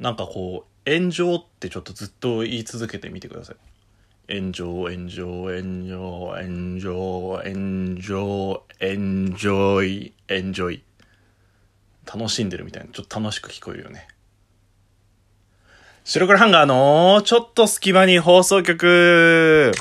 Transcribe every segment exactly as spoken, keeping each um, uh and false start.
なんかこう炎上ってちょっとずっと言い続けてみてください。炎上炎上炎上炎上炎上エンジョイエンジョイ、楽しんでるみたいな、ちょっと楽しく聞こえるよね。白黒ハンガーのちょっと隙間に放送局。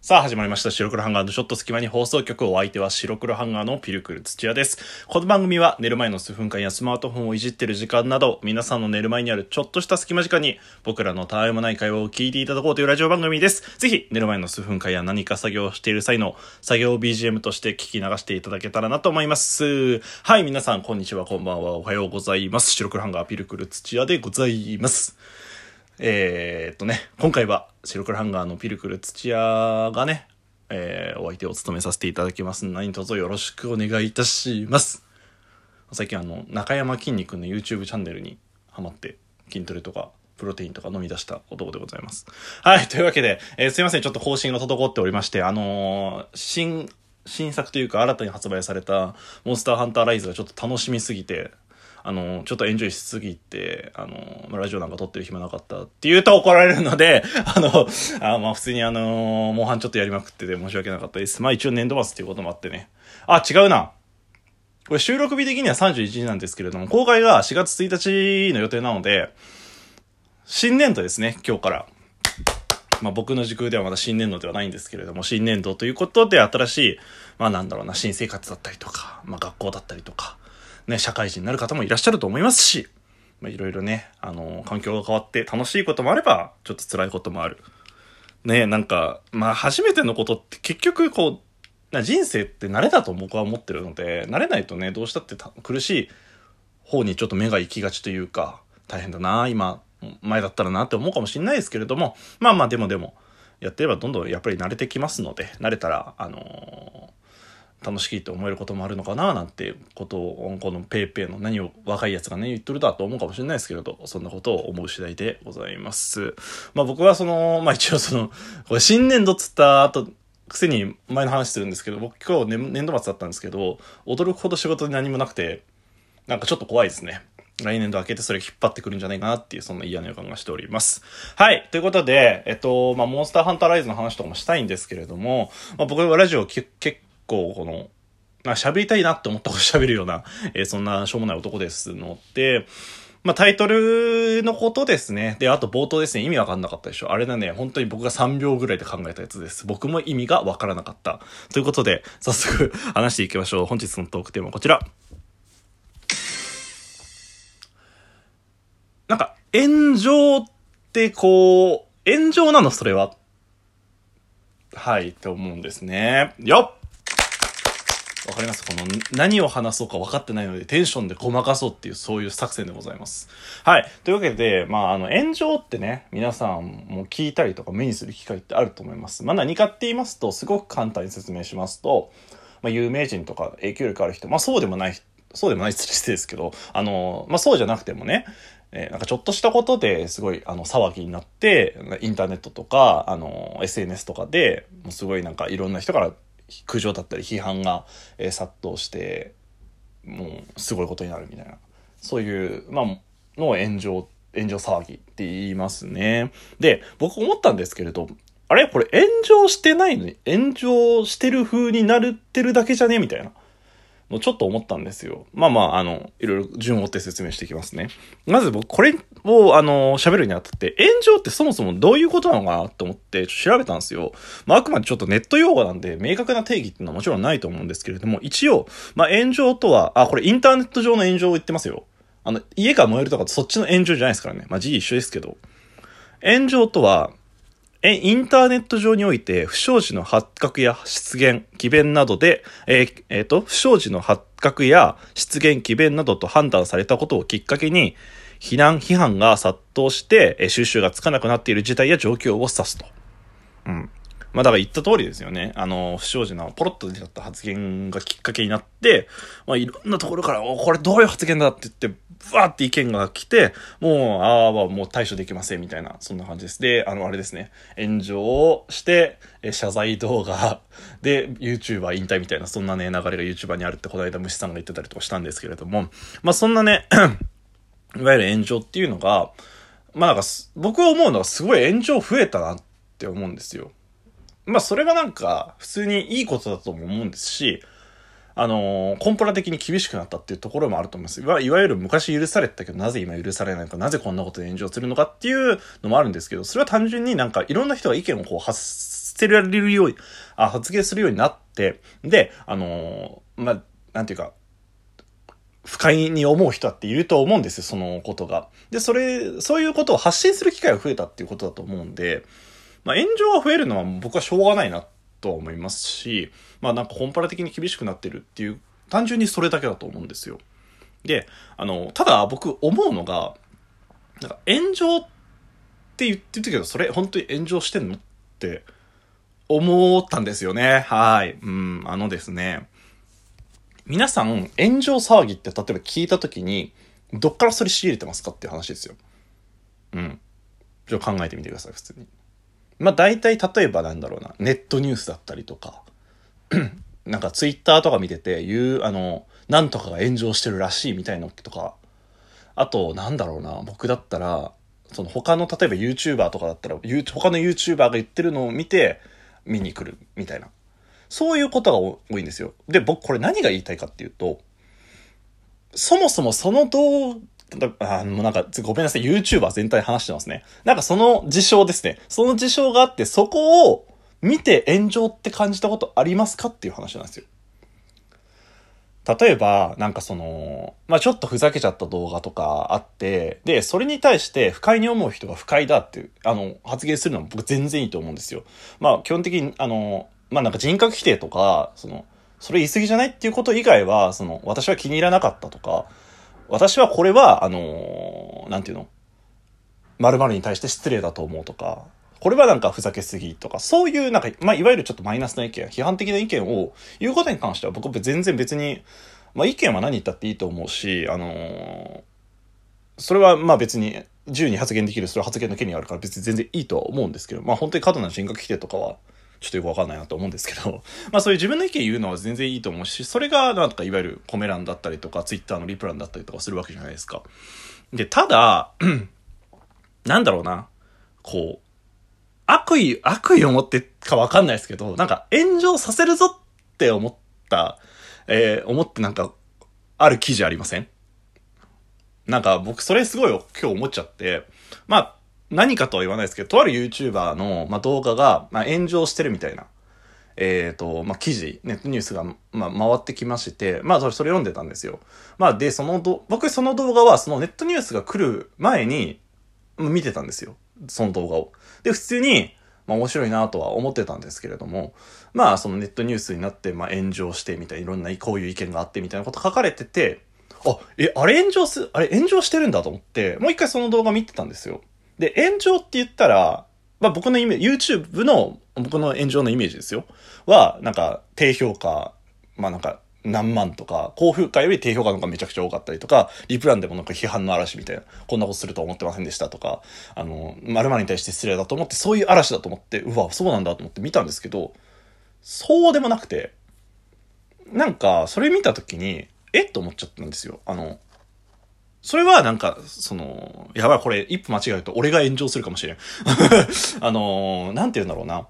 さあ始まりました、白黒ハンガーのちょっと隙間に放送局。お相手は白黒ハンガーのピルクル土屋です。この番組は寝る前の数分間やスマートフォンをいじってる時間など、皆さんの寝る前にあるちょっとした隙間時間に僕らのたわいもない会話を聞いていただこうというラジオ番組です。ぜひ寝る前の数分間や何か作業をしている際の作業 ビージーエム として聞き流していただけたらなと思います。はい、皆さんこんにちは、こんばんは、おはようございます。白黒ハンガーピルクル土屋でございます。えー、っとね、今回は白黒ハンガーのピルクル土屋がね、えー、お相手を務めさせていただきます。何卒よろしくお願いいたします。最近あの、中山きんに君の YouTube チャンネルにハマって筋トレとかプロテインとか飲み出した男でございます。はい、というわけで、えー、すいません、ちょっと更新が滞っておりまして、あのー、新、新作というか新たに発売されたモンスターハンターライズがちょっと楽しみすぎて、あのちょっとエンジョイしすぎて、あのラジオなんか撮ってる暇なかったって言うと怒られるので、あのあまあ普通にあのモンハンちょっとやりまくってて申し訳なかったです。まあ一応年度末っていうこともあってね。あ、違うな、これ収録日的にはさんじゅういちにちなんですけれども、公開がしがつついたちの予定なので、新年度ですね、今日から。まあ僕の時空ではまだ新年度ではないんですけれども、新年度ということで新しい、まあなんだろうな、新生活だったりとか、まあ学校だったりとかね、社会人になる方もいらっしゃると思いますし、まあ、いろいろね、あのー、環境が変わって楽しいこともあれば、ちょっと辛いこともある。ね、なんか、まあ、初めてのことって結局こう、人生って慣れだと僕は思ってるので、慣れないとね、どうしたってた苦しい方にちょっと目が行きがちというか、大変だな、今、前だったらなって思うかもしれないですけれども、まあまあ、でもでも、やってればどんどんやっぱり慣れてきますので、慣れたら、あのー、楽しいと思えることもあるのかななんてことを、このペーペーの何を若いやつがね言っとるだと思うかもしれないですけれど、そんなことを思う次第でございます。まあ僕はそのまあ一応そのこれ新年度っつった後くせに前の話するんですけど、僕今日、ね、年度末だったんですけど、驚くほど仕事に何もなくて、なんかちょっと怖いですね。来年度明けてそれ引っ張ってくるんじゃないかなっていう、そんな嫌な予感がしております。はい。ということで、えっと、まあモンスターハンターライズの話とかもしたいんですけれども、まあ、僕はラジオを結構こうこのまあ喋りたいなって思ったこと喋るような、えー、そんなしょうもない男ですので、まあタイトルのことですね。で、あと冒頭ですね、意味わかんなかったでしょ。あれだね、本当に僕がさんびょうぐらいで考えたやつです。僕も意味がわからなかったということで、早速話していきましょう。本日のトークテーマはこちら。なんか炎上ってこう炎上なのそれは、はいって思うんですね。よっ、わかります。この何を話そうか分かってないのでテンションでごまかそうっていう、そういう作戦でございます。はい、というわけで、まああの炎上ってね、皆さんも聞いたりとか目にする機会ってあると思います。まあ何かって言いますと、すごく簡単に説明しますと、まあ、有名人とか影響力ある人、まあそうでもないそうでもない人ですけど、あのまあそうじゃなくてもね、えー、なんかちょっとしたことですごいあの騒ぎになって、インターネットとかあの エスエヌエス とかでもうすごいなんかいろんな人から苦情だったり批判が殺到して、もうすごいことになるみたいな、そういう、まあの炎上炎上騒ぎって言いますね。で、僕思ったんですけれど、あれこれ炎上してないのに炎上してる風になるってるだけじゃねみたいなのちょっと思ったんですよ。まあまああのいろいろ順を追って説明していきますね。まず僕これをあの喋るにあたって、炎上ってそもそもどういうことなのかなと思って調べたんですよ。まああくまでちょっとネット用語なんで明確な定義っていうのはもちろんないと思うんですけれども、一応まあ炎上とは、あこれインターネット上の炎上を言ってますよ。あの家が燃えるとかそっちの炎上じゃないですからね。まあ字一緒ですけど、炎上とはえインターネット上において不祥事の発覚や出現、詭弁などで、えーえー、と不祥事の発覚や出現、詭弁などと判断されたことをきっかけに、非難批判が殺到して、えー、収拾がつかなくなっている事態や状況を指すと。うん。まあだから言った通りですよね。あの不祥事のポロッと出ちゃった発言がきっかけになって、まあいろんなところからおこれどういう発言だって言って。わーって意見が来て、もう、ああ、もう対処できません、みたいな、そんな感じです。で、あの、あれですね、炎上をして、え謝罪動画で、YouTuber 引退みたいな、そんなね、流れが YouTuber にあるって、この間、虫さんが言ってたりとかしたんですけれども、まあ、そんなね、いわゆる炎上っていうのが、まあなんか僕は思うのはすごい炎上増えたなって思うんですよ。まあそれがなんか普通にいいことだとも思うんですし、あのー、コンプラ的に厳しくなったっていうところもあると思います。いわゆる昔許されてたけどなぜ今許されないのか、なぜこんなことで炎上するのかっていうのもあるんですけど、それは単純になんかいろんな人が意見をこう発せられるように、あ発言するようになって、で、あのー、まあ、なんていうか、不快に思う人だっていると思うんですよ、そのことが。で、それ、そういうことを発信する機会が増えたっていうことだと思うんで、まあ、炎上が増えるのは僕はしょうがないなとは思いますし、まあなんかコンパラ的に厳しくなってるっていう、単純にそれだけだと思うんですよ。で、あの、ただ僕思うのが、なんか炎上って言ってるけど、それ本当に炎上してんのって思ったんですよね。はい。うん、あのですね。皆さん、炎上騒ぎって例えば聞いたときに、どっからそれ仕入れてますかっていう話ですよ。うん。ちょっと考えてみてください、普通に。まあ大体、例えばなんだろうな、ネットニュースだったりとか、なんかツイッターとか見てて、いう、あの、なんとかが炎上してるらしいみたいなのとか、あと、なんだろうな、僕だったら、その他の、例えば YouTuber とかだったら、他の YouTuber が言ってるのを見て、見に来るみたいな。そういうことが多いんですよ。で、僕これ何が言いたいかっていうと、そもそもその動画、あの、なんか、ごめんなさい、YouTuber 全体話してますね。なんかその事象ですね。その事象があって、そこを見て炎上って感じたことありますかっていう話なんですよ。例えば、なんかその、まあ、ちょっとふざけちゃった動画とかあって、で、それに対して不快に思う人が不快だっていう、あの、発言するのも僕全然いいと思うんですよ。まあ、基本的に、あの、まあなんか人格否定とか、その、それ言い過ぎじゃないっていうこと以外は、その、私は気に入らなかったとか、私はこれは、あのー、なんていうの、〇〇に対して失礼だと思うとか、これはなんかふざけすぎとか、そういうなんか、まあいわゆるちょっとマイナスな意見、批判的な意見を言うことに関しては僕は全然別に、まあ意見は何言ったっていいと思うし、あのー、それはまあ別に自由に発言できる、それは発言の権利があるから別に全然いいとは思うんですけど、まあ本当に過度な人格否定とかは、ちょっとよくわかんないなと思うんですけど、まあそういう自分の意見言うのは全然いいと思うし、それがなんかいわゆるコメ欄だったりとか、ツイッターのリプ欄だったりとかするわけじゃないですか。で、ただ、なんだろうな、こう、悪意、悪意を持ってかわかんないですけど、なんか炎上させるぞって思った、えー、思ってなんか、ある記事ありません？なんか僕それすごい今日思っちゃって、まあ、何かとは言わないですけど、とある YouTuber の、まあ、動画が、まあ、炎上してるみたいな、えっと、まあ、記事、ネットニュースが、まあ、回ってきまして、まあ、それ、それ読んでたんですよ。まあ、で、そのど、僕その動画は、そのネットニュースが来る前に、見てたんですよ。その動画を。で、普通に、まあ、面白いなとは思ってたんですけれども、まあ、そのネットニュースになって、まあ、炎上して、みたいな、いろんな、こういう意見があって、みたいなこと書かれてて、あ、え、あれ炎上す、あれ炎上してるんだと思って、もう一回その動画見てたんですよ。で、炎上って言ったら、まあ、僕のイメージ、YouTube の僕の炎上のイメージですよ。は、なんか、低評価、まあ、なんか、何万とか、高評価より低評価の方がめちゃくちゃ多かったりとか、リプランでもなんか批判の嵐みたいな、こんなことすると思ってませんでしたとか、あの、〇〇に対して失礼だと思って、そういう嵐だと思って、うわ、そうなんだと思って見たんですけど、そうでもなくて、なんか、それ見たときに、えっと思っちゃったんですよ。あの、それはなんか、その、やばい、これ一歩間違えると俺が炎上するかもしれん。あのー、なんて言うんだろうな。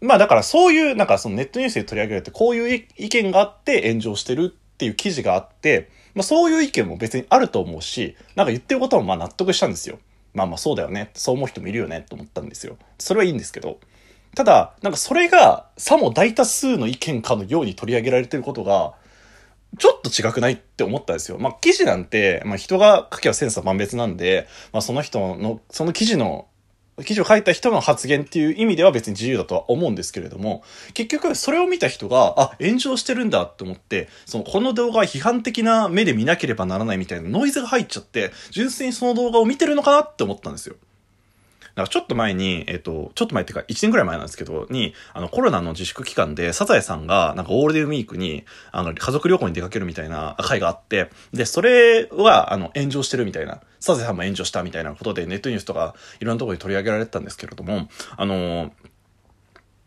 まあだからそういう、なんかそのネットニュースで取り上げられて、こういう意見があって炎上してるっていう記事があって、まあそういう意見も別にあると思うし、なんか言ってることもまあ納得したんですよ。まあまあそうだよね。そう思う人もいるよねと思ったんですよ。それはいいんですけど。ただ、なんかそれがさも大多数の意見かのように取り上げられてることが、ちょっと違くないって思ったんですよ。まあ、記事なんて、まあ、人が書けば千差万別なんで、まあ、その人の、その記事の、記事を書いた人の発言っていう意味では別に自由だとは思うんですけれども、結局それを見た人が、あ、炎上してるんだって思って、その、この動画は批判的な目で見なければならないみたいなノイズが入っちゃって、純粋にその動画を見てるのかなって思ったんですよ。なんかちょっと前に、えっと、ちょっと前っていうかいちねんくらい前なんですけど、に、あのコロナの自粛期間でサザエさんがなんかゴールデンウィークにあの家族旅行に出かけるみたいな回があって、で、それはあの炎上してるみたいな、サザエさんも炎上したみたいなことでネットニュースとかいろんなところに取り上げられてたんですけれども、あのー、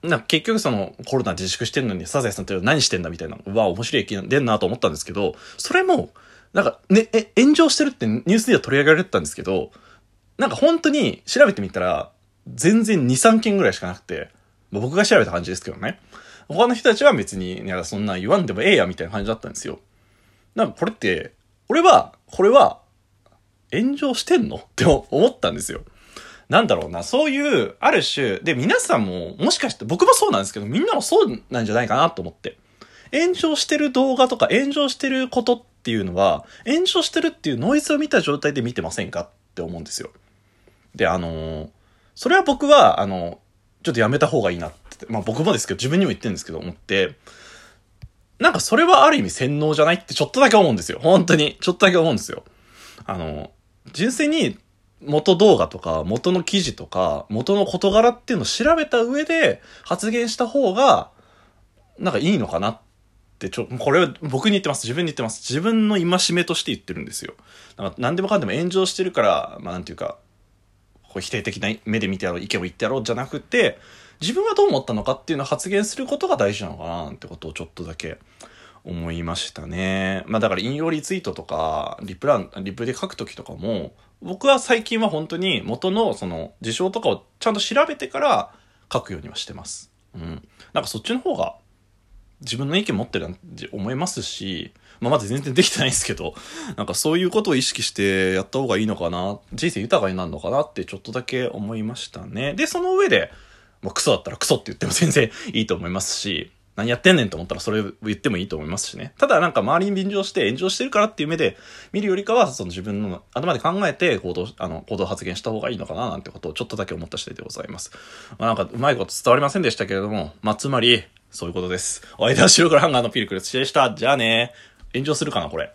なんか結局そのコロナ自粛してるのにサザエさんって何してんだみたいな、うわ、面白い意見出んなと思ったんですけど、それも、なんか、ね、え、炎上してるってニュースでは取り上げられてたんですけど、なんか本当に調べてみたら、全然にさんけんぐらいしかなくて、まあ、僕が調べた感じですけどね。他の人たちは別に、いや、そんな言わんでもええや、みたいな感じだったんですよ。なんかこれって、俺は、これは、炎上してんのって思ったんですよ。なんだろうな、そういう、ある種、で、皆さんも、もしかして、僕もそうなんですけど、みんなもそうなんじゃないかなと思って。炎上してる動画とか、炎上してることっていうのは、炎上してるっていうノイズを見た状態で見てませんかって思うんですよ。で、あのー、それは僕は、あの、ちょっとやめた方がいいなって、まあ僕もですけど、自分にも言ってるんですけど、思って、なんかそれはある意味洗脳じゃないってちょっとだけ思うんですよ。本当に。ちょっとだけ思うんですよ。あの、純粋に、元動画とか元の記事とか元の事柄っていうのを調べた上で発言した方がなんかいいのかなってちょこれは僕に言ってます自分に言ってます自分の戒めとして言ってるんですよ。なんか何でもかんでも炎上してるからまあなんていうかこう否定的な目で見てやろう意見を言ってやろうじゃなくて自分はどう思ったのかっていうのを発言することが大事なのかなってことをちょっとだけ思いましたね。まあだから引用リツイートとかリプランリプで書くときとかも僕は最近は本当に元のその事象とかをちゃんと調べてから書くようにはしてます。うん。なんかそっちの方が自分の意見持ってるって思いますし、まあまだ全然できてないんですけど、なんかそういうことを意識してやった方がいいのかな、人生豊かになるのかなってちょっとだけ思いましたね。で、その上で、まあ、クソだったらクソって言っても全然いいと思いますし、何やってんねんと思ったらそれ言ってもいいと思いますしね。ただなんか周りに便乗して炎上してるからっていう目で見るよりかはその自分の頭で考えて行動、あの行動発言した方がいいのかななんてことをちょっとだけ思った次第でございます。まあ、なんかうまいこと伝わりませんでしたけれども、まあつまりそういうことです。お相手は白黒ハンガーのピルクルスでした。じゃあね。炎上するかなこれ。